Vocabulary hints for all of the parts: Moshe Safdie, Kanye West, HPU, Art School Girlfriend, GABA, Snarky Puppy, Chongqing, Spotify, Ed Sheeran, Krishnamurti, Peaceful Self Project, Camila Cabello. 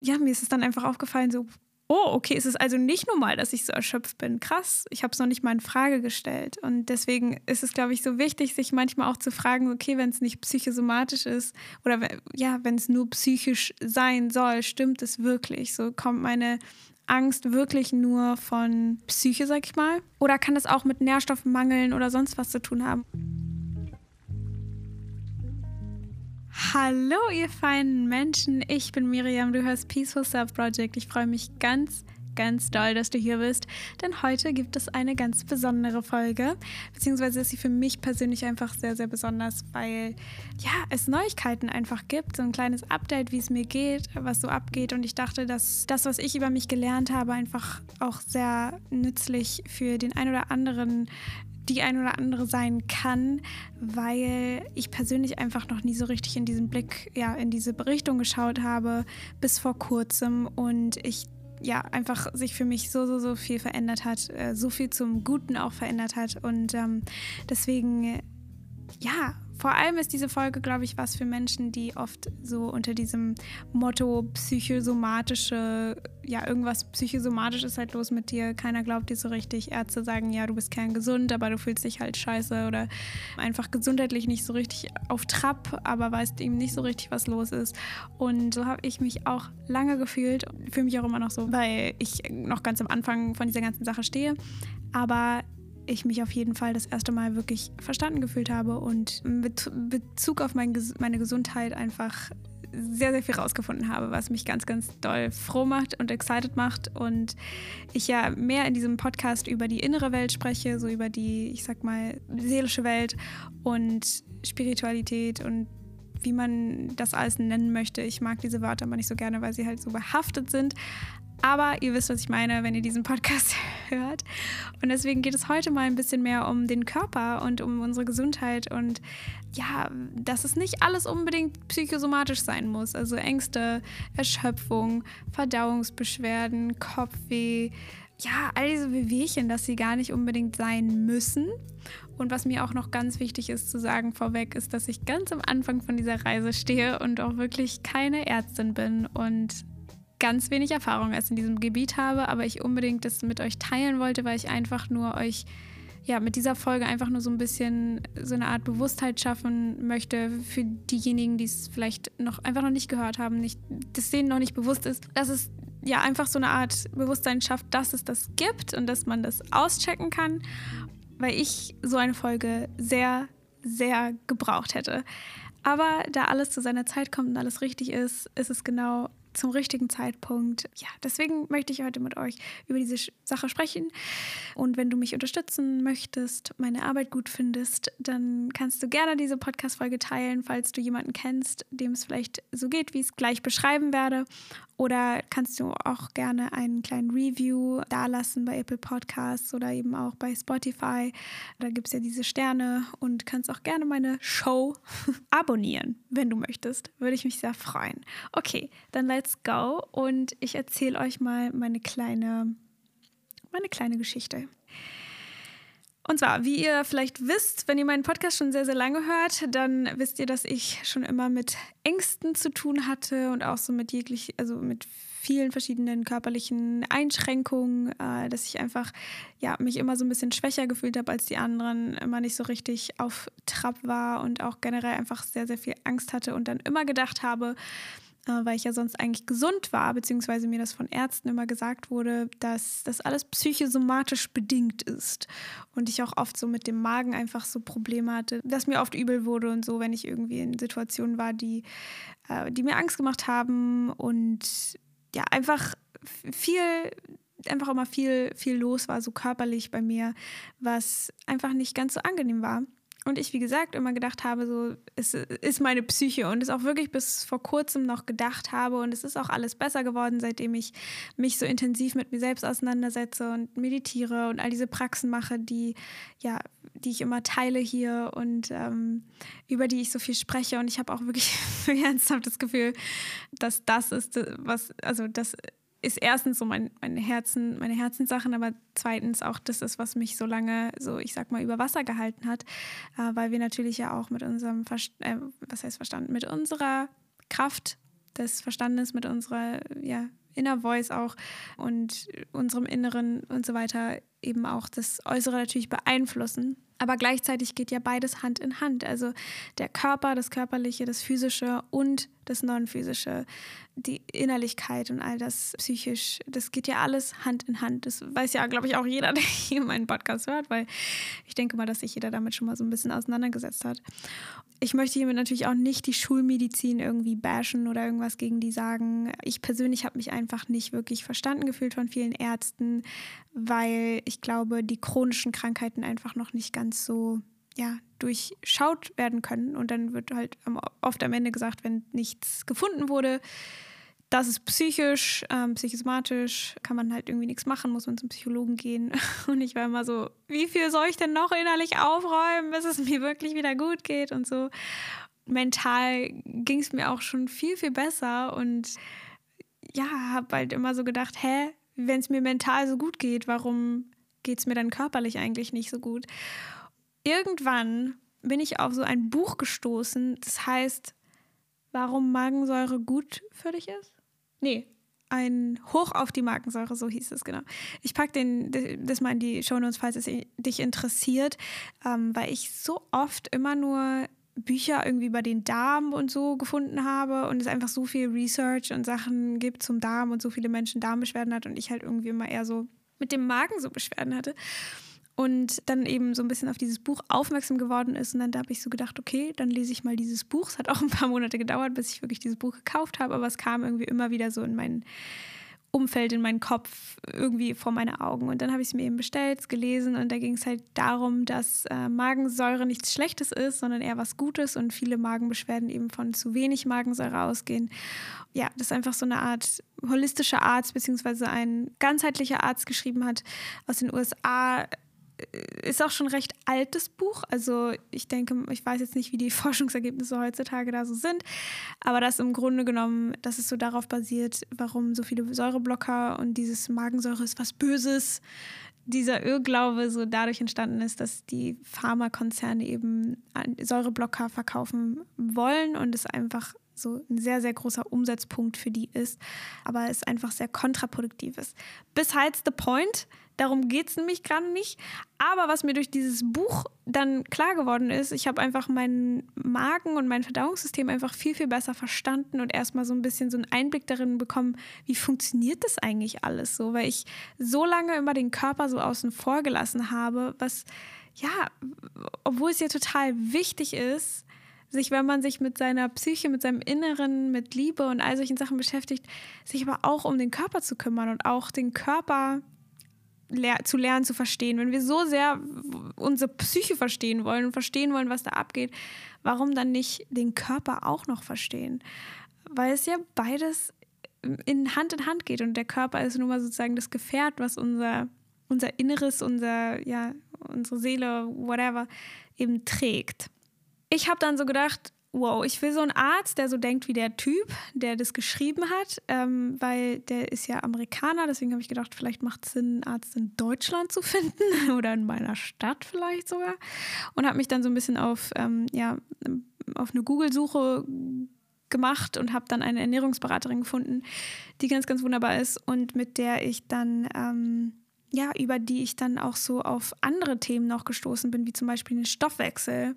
ja, mir ist es dann einfach aufgefallen, so, oh, okay, es ist also nicht normal, dass ich so erschöpft bin. Krass, ich habe es noch nicht mal in Frage gestellt. Und deswegen ist es, glaube ich, so wichtig, sich manchmal auch zu fragen, okay, wenn es nicht psychosomatisch ist oder ja, wenn es nur psychisch sein soll, stimmt es wirklich? So, kommt meine Angst wirklich nur von Psyche, sag ich mal? Oder kann das auch mit Nährstoffmangeln oder sonst was zu tun haben? Hallo ihr feinen Menschen, ich bin Miriam, du hörst Peaceful Self Project. Ich freue mich ganz, ganz doll, dass du hier bist, denn heute gibt es eine ganz besondere Folge, beziehungsweise ist sie für mich persönlich einfach sehr, sehr besonders, weil ja, es Neuigkeiten einfach gibt, so ein kleines Update, wie es mir geht, was so abgeht, und ich dachte, dass das, was ich über mich gelernt habe, einfach auch sehr nützlich für den einen oder anderen die ein oder andere sein kann, weil ich persönlich einfach noch nie so richtig in diesen Blick, ja, in diese Richtung geschaut habe, bis vor kurzem, und ich, ja, einfach sich für mich so viel verändert hat, so viel zum Guten auch verändert hat, und deswegen, ja, vor allem ist diese Folge, glaube ich, was für Menschen, die oft so unter diesem Motto psychosomatische, ja, irgendwas psychosomatisch ist halt los mit dir, keiner glaubt dir so richtig, Ärzte sagen, ja, du bist kerngesund, aber du fühlst dich halt scheiße oder einfach gesundheitlich nicht so richtig auf Trab, aber weißt eben nicht so richtig, was los ist, und so habe ich mich auch lange gefühlt, fühle mich auch immer noch so, weil ich noch ganz am Anfang von dieser ganzen Sache stehe, aber ich mich auf jeden Fall das erste Mal wirklich verstanden gefühlt habe und mit Bezug auf meine Gesundheit einfach sehr, sehr viel rausgefunden habe, was mich ganz, ganz doll froh macht und excited macht, und ich ja mehr in diesem Podcast über die innere Welt spreche, so über die, ich sag mal, seelische Welt und Spiritualität und wie man das alles nennen möchte. Ich mag diese Wörter aber nicht so gerne, weil sie halt so behaftet sind. Aber ihr wisst, was ich meine, wenn ihr diesen Podcast hört. Und deswegen geht es heute mal ein bisschen mehr um den Körper und um unsere Gesundheit. Und ja, dass es nicht alles unbedingt psychosomatisch sein muss. Also Ängste, Erschöpfung, Verdauungsbeschwerden, Kopfweh. Ja, all diese Wehwehchen, dass sie gar nicht unbedingt sein müssen. Und was mir auch noch ganz wichtig ist zu sagen vorweg, ist, dass ich ganz am Anfang von dieser Reise stehe und auch wirklich keine Ärztin bin und ganz wenig Erfahrung erst in diesem Gebiet habe, aber ich unbedingt das mit euch teilen wollte, weil ich einfach nur euch, ja, mit dieser Folge einfach nur so ein bisschen so eine Art Bewusstheit schaffen möchte für diejenigen, die es vielleicht noch einfach noch nicht gehört haben, nicht, das denen noch nicht bewusst ist, dass es ja einfach so eine Art Bewusstsein schafft, dass es das gibt und dass man das auschecken kann, weil ich so eine Folge sehr, sehr gebraucht hätte. Aber da alles zu seiner Zeit kommt und alles richtig ist, ist es genau zum richtigen Zeitpunkt. Ja, deswegen möchte ich heute mit euch über diese Sache sprechen. Und wenn du mich unterstützen möchtest, meine Arbeit gut findest, dann kannst du gerne diese Podcast-Folge teilen, falls du jemanden kennst, dem es vielleicht so geht, wie ich es gleich beschreiben werde. Oder kannst du auch gerne einen kleinen Review dalassen bei Apple Podcasts oder eben auch bei Spotify. Da gibt es ja diese Sterne, und kannst auch gerne meine Show abonnieren, wenn du möchtest. Würde ich mich sehr freuen. Okay, dann let's go, und ich erzähle euch mal meine kleine Geschichte. Und zwar, wie ihr vielleicht wisst, wenn ihr meinen Podcast schon sehr, sehr lange hört, dann wisst ihr, dass ich schon immer mit Ängsten zu tun hatte und auch so mit mit vielen verschiedenen körperlichen Einschränkungen, dass ich einfach, ja, mich immer so ein bisschen schwächer gefühlt habe als die anderen, immer nicht so richtig auf Trab war und auch generell einfach sehr, sehr viel Angst hatte und dann immer gedacht habe, weil ich ja sonst eigentlich gesund war, beziehungsweise mir das von Ärzten immer gesagt wurde, dass das alles psychosomatisch bedingt ist. Und ich auch oft so mit dem Magen einfach so Probleme hatte, dass mir oft übel wurde und so, wenn ich irgendwie in Situationen war, die mir Angst gemacht haben, und ja, einfach immer viel los war, so körperlich bei mir, was einfach nicht ganz so angenehm war. Und ich, wie gesagt, immer gedacht habe, so, es ist meine Psyche, und es auch wirklich bis vor kurzem noch gedacht habe, und es ist auch alles besser geworden, seitdem ich mich so intensiv mit mir selbst auseinandersetze und meditiere und all diese Praxen mache, die ich immer teile hier und über die ich so viel spreche, und ich habe auch wirklich ernsthaft das Gefühl, dass das ist, was, also das ist erstens so meine Herzenssachen, aber zweitens auch das ist, was mich so lange, so ich sag mal, über Wasser gehalten hat, weil wir natürlich ja auch mit unserem Verstand, mit unserer Kraft des Verstandes, mit unserer Inner Voice auch und unserem Inneren und so weiter eben auch das Äußere natürlich beeinflussen. Aber gleichzeitig geht ja beides Hand in Hand. Also der Körper, das Körperliche, das Physische und das Non-Physische, die Innerlichkeit und all das psychisch, das geht ja alles Hand in Hand. Das weiß ja, glaube ich, auch jeder, der hier meinen Podcast hört, weil ich denke mal, dass sich jeder damit schon mal so ein bisschen auseinandergesetzt hat. Ich möchte hiermit natürlich auch nicht die Schulmedizin irgendwie bashen oder irgendwas gegen die sagen. Ich persönlich habe mich einfach nicht wirklich verstanden gefühlt von vielen Ärzten, weil ich glaube, die chronischen Krankheiten einfach noch nicht ganz so durchschaut werden können. Und dann wird halt oft am Ende gesagt, wenn nichts gefunden wurde, das ist psychisch, psychosomatisch, kann man halt irgendwie nichts machen, muss man zum Psychologen gehen. Und ich war immer so, wie viel soll ich denn noch innerlich aufräumen, bis es mir wirklich wieder gut geht und so. Mental ging es mir auch schon viel, viel besser und habe halt immer so gedacht, wenn es mir mental so gut geht, warum geht es mir dann körperlich eigentlich nicht so gut? Irgendwann bin ich auf so ein Buch gestoßen, das heißt, Warum Magensäure gut für dich ist? Nee, ein Hoch auf die Magensäure, so hieß es, genau. Ich packe das mal in die Shownotes, falls es dich interessiert, weil ich so oft immer nur Bücher irgendwie über den Darm und so gefunden habe und es einfach so viel Research und Sachen gibt zum Darm und so viele Menschen Darmbeschwerden hat und ich halt irgendwie immer eher so mit dem Magen so Beschwerden hatte. Und dann eben so ein bisschen auf dieses Buch aufmerksam geworden ist. Und dann da habe ich so gedacht, okay, dann lese ich mal dieses Buch. Es hat auch ein paar Monate gedauert, bis ich wirklich dieses Buch gekauft habe. Aber es kam irgendwie immer wieder so in mein Umfeld, in meinen Kopf, irgendwie vor meine Augen. Und dann habe ich es mir eben bestellt, gelesen. Und da ging es halt darum, dass Magensäure nichts Schlechtes ist, sondern eher was Gutes. Und viele Magenbeschwerden eben von zu wenig Magensäure ausgehen. Ja, das ist einfach so eine Art holistischer Arzt, beziehungsweise ein ganzheitlicher Arzt geschrieben hat aus den USA. Ist auch schon recht altes Buch, also ich denke, ich weiß jetzt nicht, wie die Forschungsergebnisse heutzutage da so sind, aber das im Grunde genommen, dass es so darauf basiert, warum so viele Säureblocker und dieses Magensäure ist was Böses, dieser Irrglaube so dadurch entstanden ist, dass die Pharmakonzerne eben Säureblocker verkaufen wollen und es einfach so ein sehr, sehr großer Umsatzpunkt für die ist, aber es einfach sehr kontraproduktiv ist. Besides the point, darum geht es nämlich gerade nicht, aber was mir durch dieses Buch dann klar geworden ist, ich habe einfach meinen Magen und mein Verdauungssystem einfach viel, viel besser verstanden und erstmal so ein bisschen so einen Einblick darin bekommen, wie funktioniert das eigentlich alles so, weil ich so lange immer den Körper so außen vor gelassen habe, was, obwohl es ja total wichtig ist, sich, wenn man sich mit seiner Psyche, mit seinem Inneren, mit Liebe und all solchen Sachen beschäftigt, sich aber auch um den Körper zu kümmern und auch den Körper zu lernen, zu verstehen. Wenn wir so sehr unsere Psyche verstehen wollen und verstehen wollen, was da abgeht, warum dann nicht den Körper auch noch verstehen? Weil es ja beides in Hand geht und der Körper ist nun mal sozusagen das Gefährt, was unser Inneres, unsere Seele, whatever, eben trägt. Ich habe dann so gedacht, wow, ich will so einen Arzt, der so denkt wie der Typ, der das geschrieben hat, weil der ist ja Amerikaner, deswegen habe ich gedacht, vielleicht macht es Sinn, einen Arzt in Deutschland zu finden oder in meiner Stadt vielleicht sogar. Und habe mich dann so ein bisschen auf eine Google-Suche gemacht und habe dann eine Ernährungsberaterin gefunden, die ganz, ganz wunderbar ist und mit der ich dann... über die ich dann auch so auf andere Themen noch gestoßen bin, wie zum Beispiel den Stoffwechsel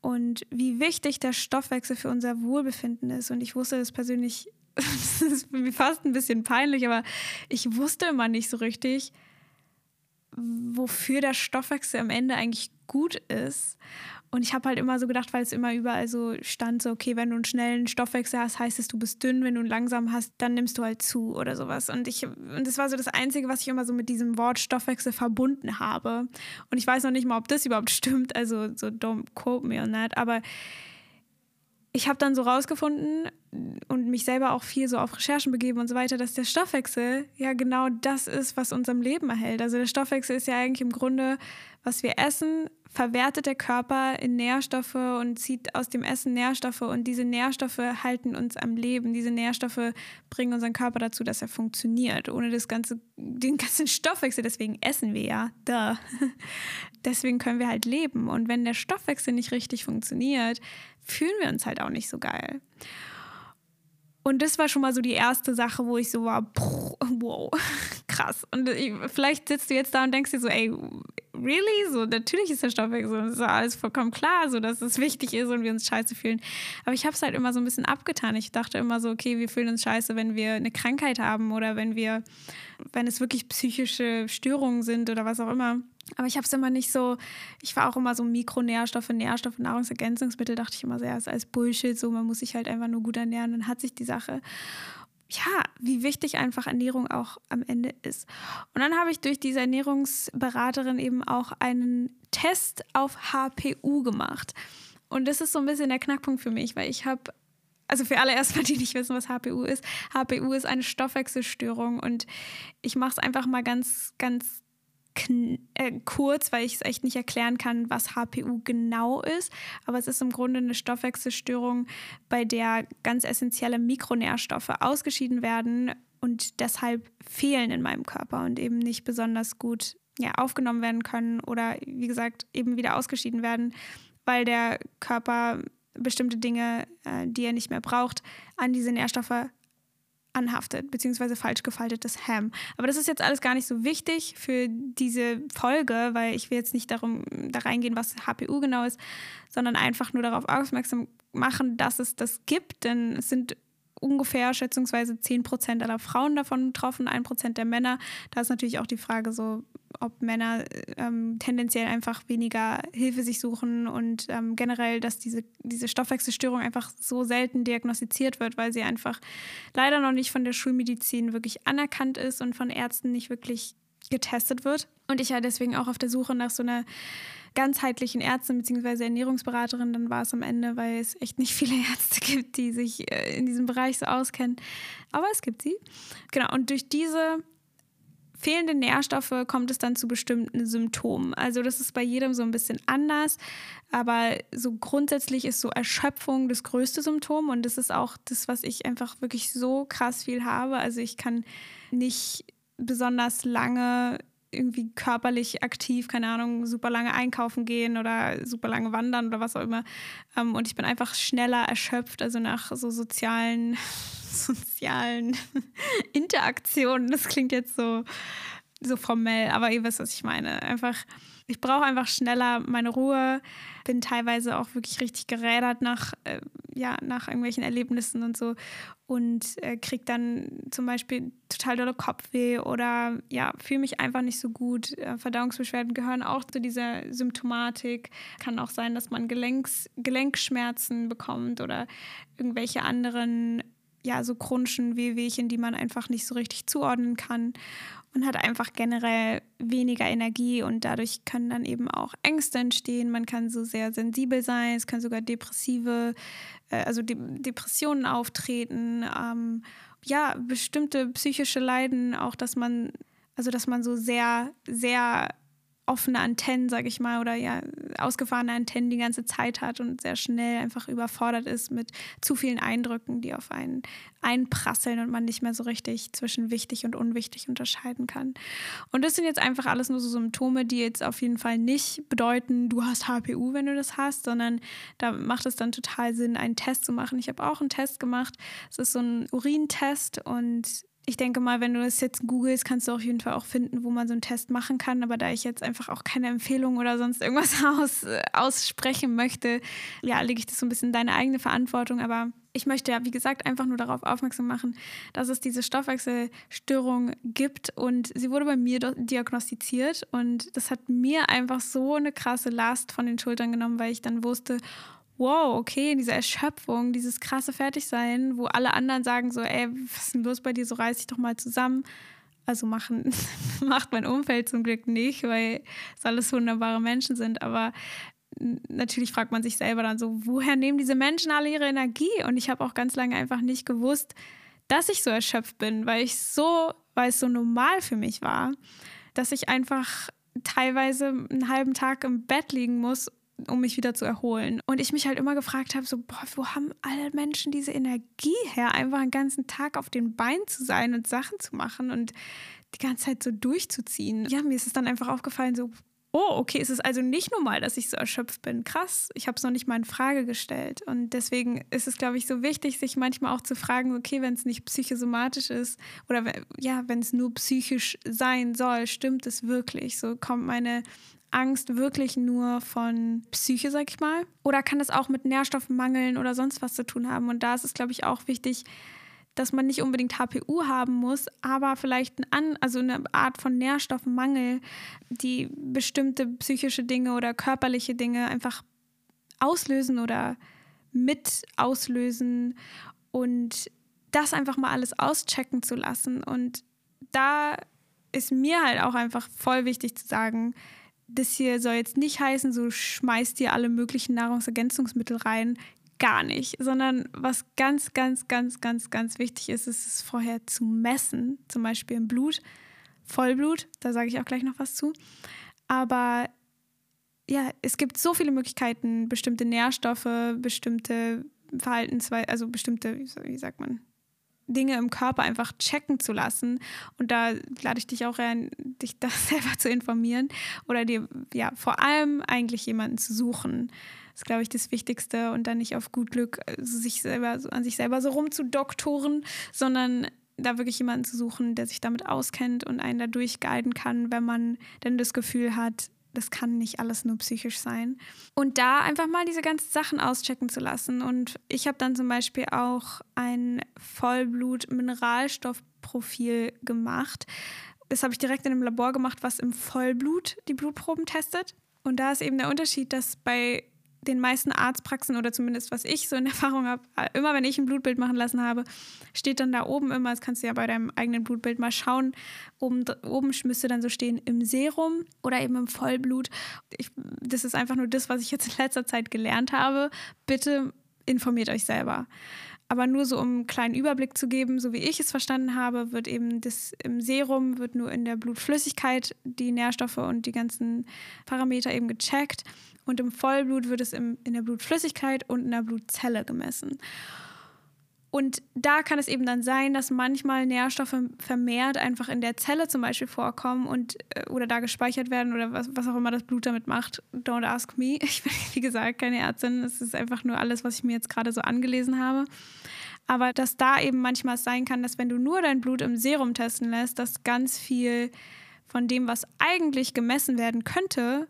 und wie wichtig der Stoffwechsel für unser Wohlbefinden ist. Und ich wusste das persönlich, das ist mir fast ein bisschen peinlich, aber ich wusste immer nicht so richtig, wofür der Stoffwechsel am Ende eigentlich gut ist. Und ich habe halt immer so gedacht, weil es immer überall so stand, so okay, wenn du einen schnellen Stoffwechsel hast, heißt es, du bist dünn, wenn du einen langsamen hast, dann nimmst du halt zu oder sowas. Und das war so das Einzige, was ich immer so mit diesem Wort Stoffwechsel verbunden habe. Und ich weiß noch nicht mal, ob das überhaupt stimmt, also so don't quote me on that, aber ich habe dann so rausgefunden und mich selber auch viel so auf Recherchen begeben und so weiter, dass der Stoffwechsel ja genau das ist, was uns am Leben erhält. Also der Stoffwechsel ist ja eigentlich im Grunde, was wir essen, verwertet der Körper in Nährstoffe und zieht aus dem Essen Nährstoffe und diese Nährstoffe halten uns am Leben. Diese Nährstoffe bringen unseren Körper dazu, dass er funktioniert. Ohne den ganzen Stoffwechsel, deswegen essen wir ja, duh. Deswegen können wir halt leben. Und wenn der Stoffwechsel nicht richtig funktioniert, fühlen wir uns halt auch nicht so geil. Und das war schon mal so die erste Sache, wo ich so war, wow, krass. Und vielleicht sitzt du jetzt da und denkst dir so, ey, really? So, natürlich ist der Stoffwechsel, das ist alles vollkommen klar, so, dass es wichtig ist und wir uns scheiße fühlen. Aber ich habe es halt immer so ein bisschen abgetan. Ich dachte immer so, okay, wir fühlen uns scheiße, wenn wir eine Krankheit haben oder wenn es wirklich psychische Störungen sind oder was auch immer. Aber ich habe es immer nicht so, ich war auch immer so Mikronährstoffe, Nährstoffe, Nahrungsergänzungsmittel, dachte ich immer sehr, das ist alles Bullshit, so, man muss sich halt einfach nur gut ernähren, dann hat sich die Sache. Ja, wie wichtig einfach Ernährung auch am Ende ist. Und dann habe ich durch diese Ernährungsberaterin eben auch einen Test auf HPU gemacht. Und das ist so ein bisschen der Knackpunkt für mich, weil ich habe, also für alle erstmal, die nicht wissen, was HPU ist eine Stoffwechselstörung und ich mache es einfach mal ganz, ganz kurz, weil ich es echt nicht erklären kann, was HPU genau ist, aber es ist im Grunde eine Stoffwechselstörung, bei der ganz essentielle Mikronährstoffe ausgeschieden werden und deshalb fehlen in meinem Körper und eben nicht besonders gut aufgenommen werden können oder wie gesagt eben wieder ausgeschieden werden, weil der Körper bestimmte Dinge, die er nicht mehr braucht, an diese Nährstoffe anhaftet, beziehungsweise falsch gefaltetes Ham. Aber das ist jetzt alles gar nicht so wichtig für diese Folge, weil ich will jetzt nicht da reingehen, was HPU genau ist, sondern einfach nur darauf aufmerksam machen, dass es das gibt, denn es sind ungefähr schätzungsweise 10% aller Frauen davon betroffen, 1% der Männer. Da ist natürlich auch die Frage so, ob Männer tendenziell einfach weniger Hilfe sich suchen und generell, dass diese Stoffwechselstörung einfach so selten diagnostiziert wird, weil sie einfach leider noch nicht von der Schulmedizin wirklich anerkannt ist und von Ärzten nicht wirklich getestet wird. Und ich war deswegen auch auf der Suche nach so einer ganzheitlichen Ärztin bzw. Ernährungsberaterin, dann war es am Ende, weil es echt nicht viele Ärzte gibt, die sich in diesem Bereich so auskennen. Aber es gibt sie. Genau, und durch diese fehlenden Nährstoffe kommt es dann zu bestimmten Symptomen. Also das ist bei jedem so ein bisschen anders, aber so grundsätzlich ist so Erschöpfung das größte Symptom und das ist auch das, was ich einfach wirklich so krass viel habe. Also ich kann nicht besonders lange irgendwie körperlich aktiv, keine Ahnung, super lange einkaufen gehen oder super lange wandern oder was auch immer. Und ich bin einfach schneller erschöpft, also nach so sozialen Interaktionen. Das klingt jetzt so formell, aber ihr wisst, was ich meine. Ich brauche einfach schneller meine Ruhe, bin teilweise auch wirklich richtig gerädert nach irgendwelchen Erlebnissen und so und kriege dann zum Beispiel total dolle Kopfweh oder fühle mich einfach nicht so gut. Verdauungsbeschwerden gehören auch zu dieser Symptomatik. Kann auch sein, dass man Gelenkschmerzen bekommt oder irgendwelche anderen so chronischen Wehwehchen, die man einfach nicht so richtig zuordnen kann und hat einfach generell weniger Energie und dadurch können dann eben auch Ängste entstehen. Man kann so sehr sensibel sein, es können sogar Depressionen auftreten, bestimmte psychische Leiden, auch dass man so sehr, sehr offene Antennen, sag ich mal, oder ausgefahrene Antennen die ganze Zeit hat und sehr schnell einfach überfordert ist mit zu vielen Eindrücken, die auf einen einprasseln und man nicht mehr so richtig zwischen wichtig und unwichtig unterscheiden kann. Und das sind jetzt einfach alles nur so Symptome, die jetzt auf jeden Fall nicht bedeuten, du hast HPU, wenn du das hast, sondern da macht es dann total Sinn, einen Test zu machen. Ich habe auch einen Test gemacht. Es ist so ein Urintest und ich denke mal, wenn du das jetzt googelst, kannst du auf jeden Fall auch finden, wo man so einen Test machen kann. Aber da ich jetzt einfach auch keine Empfehlung oder sonst irgendwas aussprechen möchte, lege ich das so ein bisschen in deine eigene Verantwortung. Aber ich möchte wie gesagt, einfach nur darauf aufmerksam machen, dass es diese Stoffwechselstörung gibt. Und sie wurde bei mir diagnostiziert. Und das hat mir einfach so eine krasse Last von den Schultern genommen, weil ich dann wusste, wow, okay, diese Erschöpfung, dieses krasse Fertigsein, wo alle anderen sagen so, ey, was ist denn los bei dir, so reiß dich doch mal zusammen. Also macht mein Umfeld zum Glück nicht, weil es alles wunderbare Menschen sind, aber natürlich fragt man sich selber dann so, woher nehmen diese Menschen alle ihre Energie? Und ich habe auch ganz lange einfach nicht gewusst, dass ich so erschöpft bin, weil es so normal für mich war, dass ich einfach teilweise einen halben Tag im Bett liegen muss, um mich wieder zu erholen. Und ich mich halt immer gefragt habe, so, boah, wo haben alle Menschen diese Energie her, einfach den ganzen Tag auf den Beinen zu sein und Sachen zu machen und die ganze Zeit so durchzuziehen. Ja, mir ist es dann einfach aufgefallen, so, oh, okay, es ist also nicht normal, dass ich so erschöpft bin. Krass, ich habe es noch nicht mal in Frage gestellt. Und deswegen ist es, glaube ich, so wichtig, sich manchmal auch zu fragen, okay, wenn es nicht psychosomatisch ist oder ja, wenn es nur psychisch sein soll, stimmt es wirklich? So kommt meine Angst wirklich nur von Psyche, sag ich mal? Oder kann das auch mit Nährstoffmangeln oder sonst was zu tun haben? Und da ist es, glaube ich, auch wichtig, dass man nicht unbedingt HPU haben muss, aber vielleicht eine Art von Nährstoffmangel, die bestimmte psychische Dinge oder körperliche Dinge einfach auslösen oder mit auslösen, und das einfach mal alles auschecken zu lassen. Und da ist mir halt auch einfach voll wichtig zu sagen, das hier soll jetzt nicht heißen, so schmeißt dir alle möglichen Nahrungsergänzungsmittel rein, gar nicht, sondern was ganz, ganz, ganz, ganz, ganz wichtig ist, ist es vorher zu messen, zum Beispiel im Blut, Vollblut, da sage ich auch gleich noch was zu, aber ja, es gibt so viele Möglichkeiten, bestimmte Nährstoffe, bestimmte Verhaltensweisen, also bestimmte, wie sagt man, Dinge im Körper einfach checken zu lassen, und da lade ich dich auch ein, dich da selber zu informieren oder dir ja vor allem eigentlich jemanden zu suchen. Das ist, glaube ich, das Wichtigste, und dann nicht auf gut Glück an sich selber so rumzudoktoren, sondern da wirklich jemanden zu suchen, der sich damit auskennt und einen dadurch guiden kann, wenn man denn das Gefühl hat, das kann nicht alles nur psychisch sein. Und da einfach mal diese ganzen Sachen auschecken zu lassen. Und ich habe dann zum Beispiel auch ein Vollblut-Mineralstoffprofil gemacht. Das habe ich direkt in einem Labor gemacht, was im Vollblut die Blutproben testet. Und da ist eben der Unterschied, dass bei den meisten Arztpraxen, oder zumindest was ich so in Erfahrung habe, immer wenn ich ein Blutbild machen lassen habe, steht dann da oben immer, das kannst du ja bei deinem eigenen Blutbild mal schauen, oben müsste dann so stehen, im Serum oder eben im Vollblut. Das ist einfach nur das, was ich jetzt in letzter Zeit gelernt habe. Bitte informiert euch selber. Aber nur so, um einen kleinen Überblick zu geben, so wie ich es verstanden habe, wird eben das im Serum, wird nur in der Blutflüssigkeit die Nährstoffe und die ganzen Parameter eben gecheckt. Und im Vollblut wird es in der Blutflüssigkeit und in der Blutzelle gemessen. Und da kann es eben dann sein, dass manchmal Nährstoffe vermehrt einfach in der Zelle zum Beispiel vorkommen und oder da gespeichert werden oder was auch immer das Blut damit macht. Don't ask me. Ich bin, wie gesagt, keine Ärztin. Es ist einfach nur alles, was ich mir jetzt gerade so angelesen habe. Aber dass da eben manchmal sein kann, dass wenn du nur dein Blut im Serum testen lässt, dass ganz viel von dem, was eigentlich gemessen werden könnte,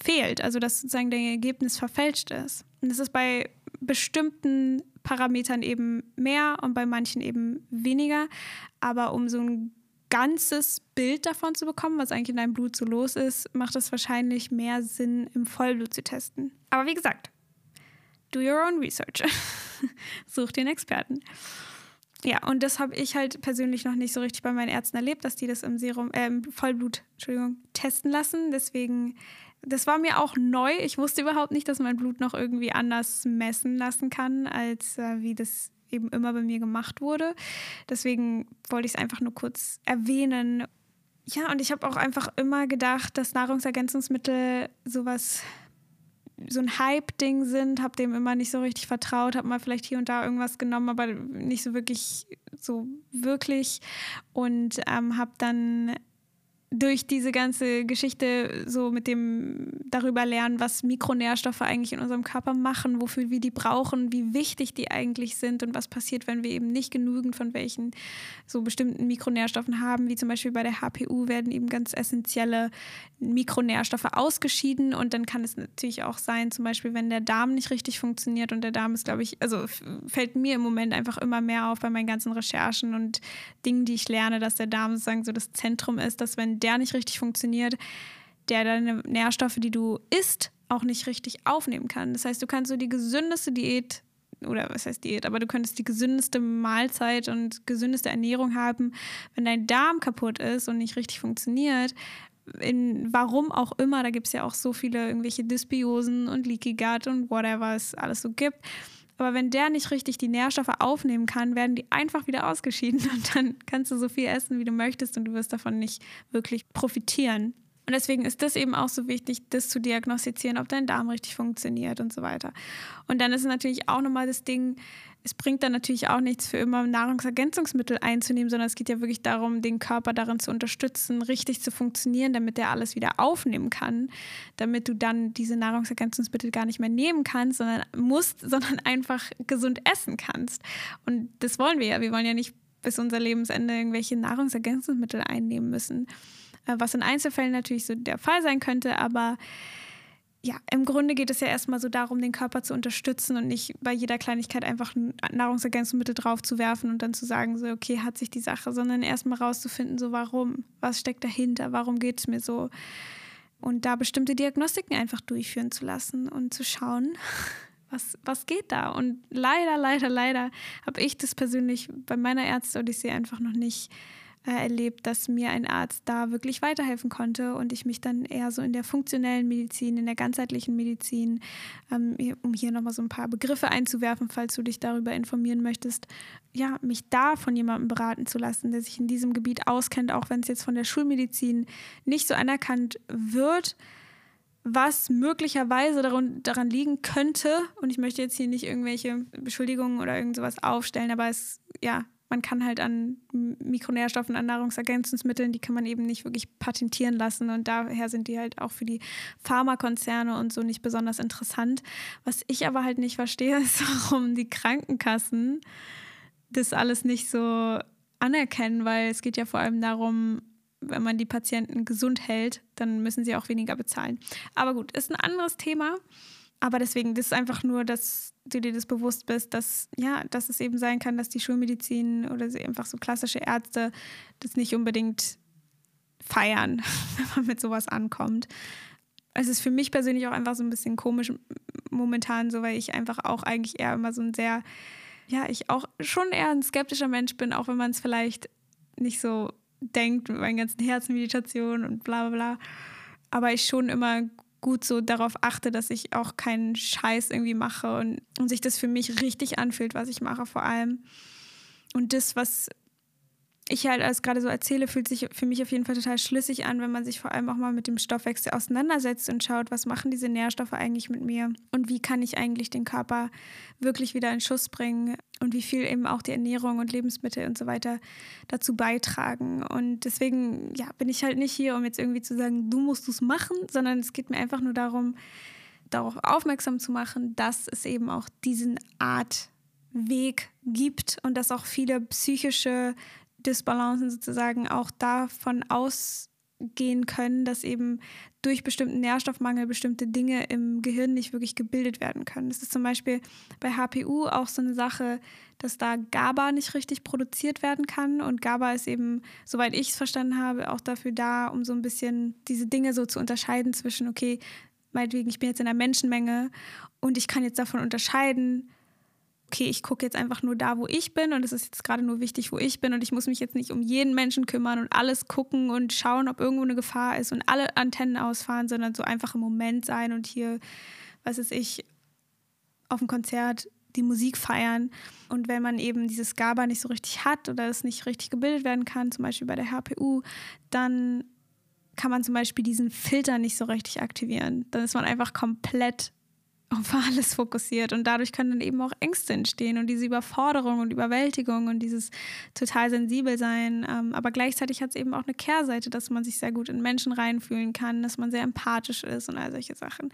fehlt, also dass sozusagen dein Ergebnis verfälscht ist. Und das ist bei bestimmten Parametern eben mehr und bei manchen eben weniger. Aber um so ein ganzes Bild davon zu bekommen, was eigentlich in deinem Blut so los ist, macht es wahrscheinlich mehr Sinn, im Vollblut zu testen. Aber wie gesagt, do your own research. Such dir einen Experten. Ja, und das habe ich halt persönlich noch nicht so richtig bei meinen Ärzten erlebt, dass die das im Vollblut, testen lassen. Deswegen, das war mir auch neu. Ich wusste überhaupt nicht, dass mein Blut noch irgendwie anders messen lassen kann, als wie das eben immer bei mir gemacht wurde. Deswegen wollte ich es einfach nur kurz erwähnen. Ja, und ich habe auch einfach immer gedacht, dass Nahrungsergänzungsmittel sowas, so ein Hype-Ding sind, habe dem immer nicht so richtig vertraut, habe mal vielleicht hier und da irgendwas genommen, aber nicht so wirklich und habe dann durch diese ganze Geschichte so mit dem darüber lernen, was Mikronährstoffe eigentlich in unserem Körper machen, wofür wir die brauchen, wie wichtig die eigentlich sind und was passiert, wenn wir eben nicht genügend von welchen so bestimmten Mikronährstoffen haben, wie zum Beispiel bei der HPU werden eben ganz essentielle Mikronährstoffe ausgeschieden, und dann kann es natürlich auch sein, zum Beispiel, wenn der Darm nicht richtig funktioniert, und der Darm ist, glaube ich, also fällt mir im Moment einfach immer mehr auf bei meinen ganzen Recherchen und Dingen, die ich lerne, dass der Darm sozusagen so das Zentrum ist, dass wenn der nicht richtig funktioniert, der deine Nährstoffe, die du isst, auch nicht richtig aufnehmen kann. Das heißt, du kannst so die gesündeste Diät, oder was heißt Diät, aber du könntest die gesündeste Mahlzeit und gesündeste Ernährung haben, wenn dein Darm kaputt ist und nicht richtig funktioniert, warum auch immer, da gibt es ja auch so viele irgendwelche Dysbiosen und Leaky Gut und whatever es alles so gibt. Aber wenn der nicht richtig die Nährstoffe aufnehmen kann, werden die einfach wieder ausgeschieden, und dann kannst du so viel essen, wie du möchtest, und du wirst davon nicht wirklich profitieren. Und deswegen ist das eben auch so wichtig, das zu diagnostizieren, ob dein Darm richtig funktioniert und so weiter. Und dann ist natürlich auch nochmal das Ding, es bringt dann natürlich auch nichts, für immer Nahrungsergänzungsmittel einzunehmen, sondern es geht ja wirklich darum, den Körper darin zu unterstützen, richtig zu funktionieren, damit er alles wieder aufnehmen kann, damit du dann diese Nahrungsergänzungsmittel gar nicht mehr nehmen kannst, sondern einfach gesund essen kannst. Und das wollen wir ja. Wir wollen ja nicht bis unser Lebensende irgendwelche Nahrungsergänzungsmittel einnehmen müssen, was in Einzelfällen natürlich so der Fall sein könnte, aber ja, im Grunde geht es ja erstmal so darum, den Körper zu unterstützen und nicht bei jeder Kleinigkeit einfach Nahrungsergänzungsmittel draufzuwerfen und dann zu sagen, so okay, hat sich die Sache, sondern erstmal rauszufinden, so warum, was steckt dahinter, warum geht es mir so? Und da bestimmte Diagnostiken einfach durchführen zu lassen und zu schauen, was geht da? Und leider habe ich das persönlich bei meiner Ärzte-Odyssee einfach noch nicht erlebt, dass mir ein Arzt da wirklich weiterhelfen konnte und ich mich dann eher so in der funktionellen Medizin, in der ganzheitlichen Medizin, um hier nochmal so ein paar Begriffe einzuwerfen, falls du dich darüber informieren möchtest, ja, mich da von jemandem beraten zu lassen, der sich in diesem Gebiet auskennt, auch wenn es jetzt von der Schulmedizin nicht so anerkannt wird, was möglicherweise daran liegen könnte. Und ich möchte jetzt hier nicht irgendwelche Beschuldigungen oder irgend sowas aufstellen, aber es, ja, man kann halt an Mikronährstoffen, an Nahrungsergänzungsmitteln, die kann man eben nicht wirklich patentieren lassen und daher sind die halt auch für die Pharmakonzerne und so nicht besonders interessant. Was ich aber halt nicht verstehe, ist, warum die Krankenkassen das alles nicht so anerkennen, weil es geht ja vor allem darum, wenn man die Patienten gesund hält, dann müssen sie auch weniger bezahlen. Aber gut, ist ein anderes Thema. Aber deswegen, das ist einfach nur, dass du dir das bewusst bist, dass, ja, dass es eben sein kann, dass die Schulmedizin oder einfach so klassische Ärzte das nicht unbedingt feiern, wenn man mit sowas ankommt. Es ist für mich persönlich auch einfach so ein bisschen komisch momentan so, weil ich einfach auch eigentlich eher immer so ein sehr, ja, ich auch schon eher ein skeptischer Mensch bin, auch wenn man es vielleicht nicht so denkt mit meinen ganzen Herzmeditationen und bla bla bla. Aber ich schon immer gut so darauf achte, dass ich auch keinen Scheiß irgendwie mache und sich das für mich richtig anfühlt, was ich mache vor allem. Und das, was ich halt alles gerade so erzähle, fühlt sich für mich auf jeden Fall total schlüssig an, wenn man sich vor allem auch mal mit dem Stoffwechsel auseinandersetzt und schaut, was machen diese Nährstoffe eigentlich mit mir und wie kann ich eigentlich den Körper wirklich wieder in Schuss bringen und wie viel eben auch die Ernährung und Lebensmittel und so weiter dazu beitragen. Und deswegen, ja, bin ich halt nicht hier, um jetzt irgendwie zu sagen, du musst es machen, sondern es geht mir einfach nur darum, darauf aufmerksam zu machen, dass es eben auch diesen Art Weg gibt und dass auch viele psychische Disbalancen sozusagen auch davon ausgehen können, dass eben durch bestimmten Nährstoffmangel bestimmte Dinge im Gehirn nicht wirklich gebildet werden können. Das ist zum Beispiel bei HPU auch so eine Sache, dass da GABA nicht richtig produziert werden kann und GABA ist eben, soweit ich es verstanden habe, auch dafür da, um so ein bisschen diese Dinge so zu unterscheiden zwischen, okay, meinetwegen, ich bin jetzt in einer Menschenmenge und ich kann jetzt davon unterscheiden, okay, ich gucke jetzt einfach nur da, wo ich bin und es ist jetzt gerade nur wichtig, wo ich bin und ich muss mich jetzt nicht um jeden Menschen kümmern und alles gucken und schauen, ob irgendwo eine Gefahr ist und alle Antennen ausfahren, sondern so einfach im Moment sein und hier, was weiß ich, auf dem Konzert die Musik feiern. Und wenn man eben dieses GABA nicht so richtig hat oder es nicht richtig gebildet werden kann, zum Beispiel bei der HPU, dann kann man zum Beispiel diesen Filter nicht so richtig aktivieren. Dann ist man einfach komplett auf alles fokussiert und dadurch können dann eben auch Ängste entstehen und diese Überforderung und Überwältigung und dieses total sensibel sein, aber gleichzeitig hat es eben auch eine Kehrseite, dass man sich sehr gut in Menschen reinfühlen kann, dass man sehr empathisch ist und all solche Sachen.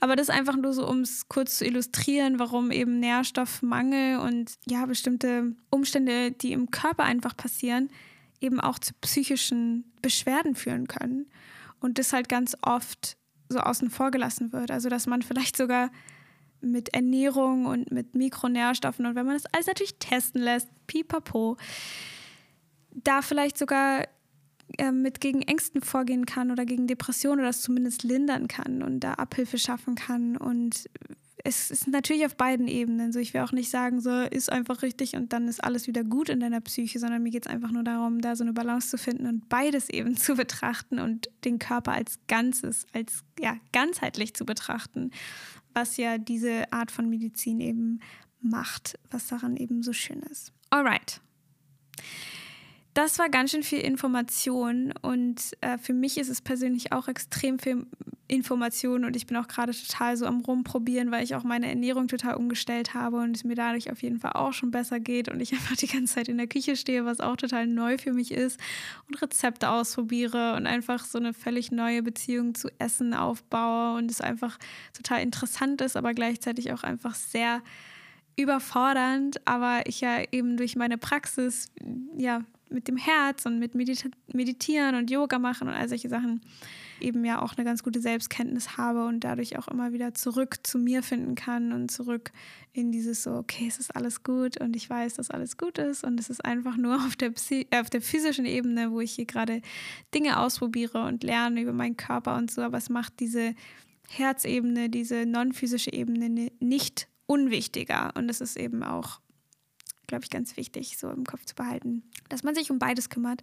Aber das einfach nur so, um es kurz zu illustrieren, warum eben Nährstoffmangel und ja, bestimmte Umstände, die im Körper einfach passieren, eben auch zu psychischen Beschwerden führen können und das halt ganz oft so außen vor gelassen wird. Also dass man vielleicht sogar mit Ernährung und mit Mikronährstoffen und wenn man das alles natürlich testen lässt, pipapo, da vielleicht sogar mit gegen Ängsten vorgehen kann oder gegen Depressionen oder das zumindest lindern kann und da Abhilfe schaffen kann. Und es ist natürlich auf beiden Ebenen so. Ich will auch nicht sagen, so ist einfach richtig und dann ist alles wieder gut in deiner Psyche, sondern mir geht es einfach nur darum, da so eine Balance zu finden und beides eben zu betrachten und den Körper als Ganzes, als ja, ganzheitlich zu betrachten, was ja diese Art von Medizin eben macht, was daran eben so schön ist. Alright. Das war ganz schön viel Information und für mich ist es persönlich auch extrem viel Information und ich bin auch gerade total so am Rumprobieren, weil ich auch meine Ernährung total umgestellt habe und es mir dadurch auf jeden Fall auch schon besser geht und ich einfach die ganze Zeit in der Küche stehe, was auch total neu für mich ist und Rezepte ausprobiere und einfach so eine völlig neue Beziehung zu Essen aufbaue und es einfach total interessant ist, aber gleichzeitig auch einfach sehr überfordernd, aber ich ja eben durch meine Praxis ja mit dem Herz und mit Meditieren und Yoga machen und all solche Sachen eben ja auch eine ganz gute Selbstkenntnis habe und dadurch auch immer wieder zurück zu mir finden kann und zurück in dieses so, okay, es ist alles gut und ich weiß, dass alles gut ist und es ist einfach nur auf der physischen Ebene, wo ich hier gerade Dinge ausprobiere und lerne über meinen Körper und so, aber es macht diese Herzebene, diese non-physische Ebene nicht unwichtiger und das ist eben auch, glaube ich, ganz wichtig, so im Kopf zu behalten, dass man sich um beides kümmert.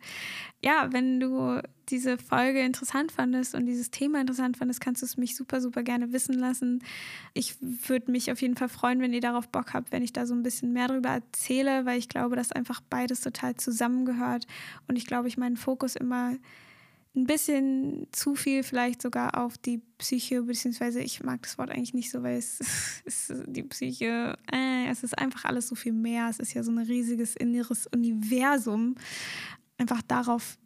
Ja, wenn du diese Folge interessant fandest und dieses Thema interessant fandest, kannst du es mich super, super gerne wissen lassen. Ich würde mich auf jeden Fall freuen, wenn ihr darauf Bock habt, wenn ich da so ein bisschen mehr drüber erzähle, weil ich glaube, dass einfach beides total zusammengehört und ich glaube, ich meinen Fokus immer ein bisschen zu viel vielleicht sogar auf die Psyche, beziehungsweise ich mag das Wort eigentlich nicht so, weil es ist die Psyche, es ist einfach alles so viel mehr, es ist ja so ein riesiges inneres Universum, einfach darauf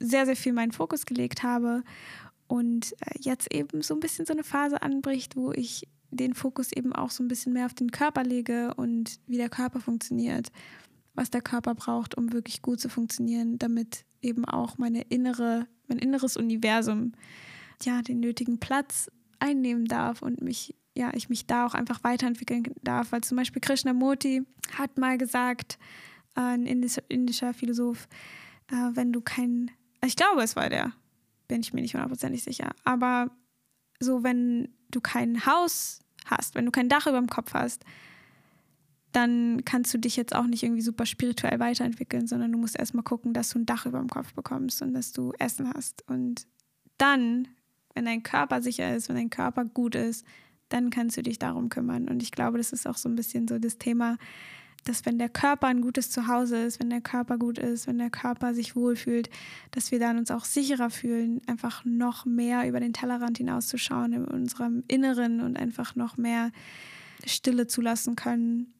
sehr, sehr viel meinen Fokus gelegt habe und jetzt eben so ein bisschen so eine Phase anbricht, wo ich den Fokus eben auch so ein bisschen mehr auf den Körper lege und wie der Körper funktioniert, was der Körper braucht, um wirklich gut zu funktionieren, damit eben auch mein inneres Universum ja den nötigen Platz einnehmen darf und ich mich da auch einfach weiterentwickeln darf, weil zum Beispiel Krishnamurti hat mal gesagt, ein indischer Philosoph, ich glaube es war der, bin ich mir nicht 100% sicher, aber so wenn du kein Haus hast, wenn du kein Dach über dem Kopf hast, dann kannst du dich jetzt auch nicht irgendwie super spirituell weiterentwickeln, sondern du musst erstmal gucken, dass du ein Dach über dem Kopf bekommst und dass du Essen hast. Und dann, wenn dein Körper sicher ist, wenn dein Körper gut ist, dann kannst du dich darum kümmern. Und ich glaube, das ist auch so ein bisschen so das Thema, dass wenn der Körper ein gutes Zuhause ist, wenn der Körper gut ist, wenn der Körper sich wohlfühlt, dass wir dann uns auch sicherer fühlen, einfach noch mehr über den Tellerrand hinauszuschauen in unserem Inneren und einfach noch mehr Stille zulassen können,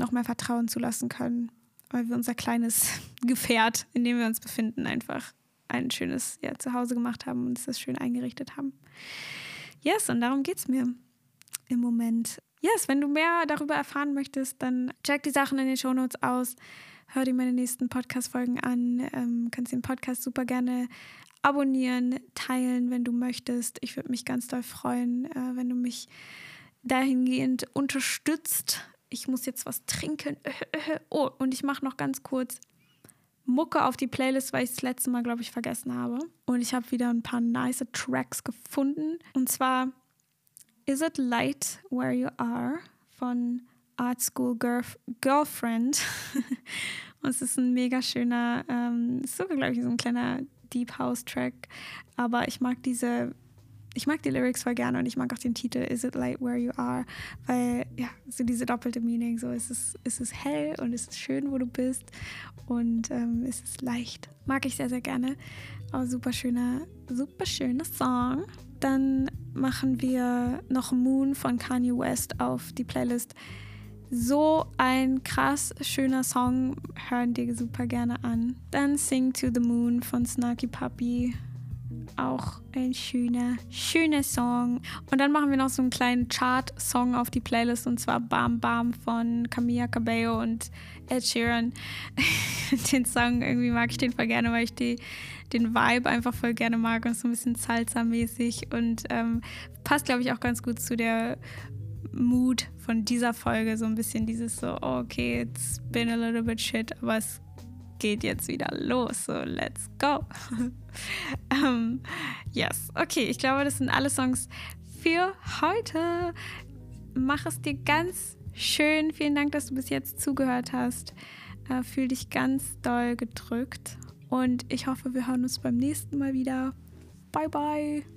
noch mehr Vertrauen zulassen können, weil wir unser kleines Gefährt, in dem wir uns befinden, einfach ein schönes Zuhause gemacht haben und uns das schön eingerichtet haben. Yes, und darum geht es mir im Moment. Yes, wenn du mehr darüber erfahren möchtest, dann check die Sachen in den Shownotes aus, hör dir meine nächsten Podcast-Folgen an, kannst den Podcast super gerne abonnieren, teilen, wenn du möchtest. Ich würde mich ganz doll freuen, wenn du mich dahingehend unterstützt. Ich muss jetzt was trinken. Oh, und ich mache noch ganz kurz Mucke auf die Playlist, weil ich das letzte Mal, glaube ich, vergessen habe. Und ich habe wieder ein paar nice Tracks gefunden. Und zwar Is It Light Where You Are von Art School Girlfriend. Und es ist ein mega schöner, ist sogar, glaube ich, so ein kleiner Deep House Track. Aber ich mag die Lyrics voll gerne und ich mag auch den Titel Is It Light Where You Are, weil ja, so diese doppelte Meaning, so es ist hell und es ist schön, wo du bist und es ist leicht. Mag ich sehr, sehr gerne. Auch super schöner Song. Dann machen wir noch Moon von Kanye West auf die Playlist. So ein krass schöner Song, hören dir super gerne an. Dann Sing to the Moon von Snarky Puppy. Auch ein schöner Song. Und dann machen wir noch so einen kleinen Chart-Song auf die Playlist und zwar Bam Bam von Camila Cabello und Ed Sheeran. Den Song, irgendwie mag ich den voll gerne, weil ich den Vibe einfach voll gerne mag und so ein bisschen Salsa-mäßig und passt, glaube ich, auch ganz gut zu der Mood von dieser Folge. So ein bisschen dieses so, okay, it's been a little bit shit, aber es geht jetzt wieder los, so let's go. Yes, okay, ich glaube, das sind alle Songs für heute. Mach es dir ganz schön. Vielen Dank, dass du bis jetzt zugehört hast. Fühl dich ganz doll gedrückt und ich hoffe, wir hören uns beim nächsten Mal wieder. Bye, bye.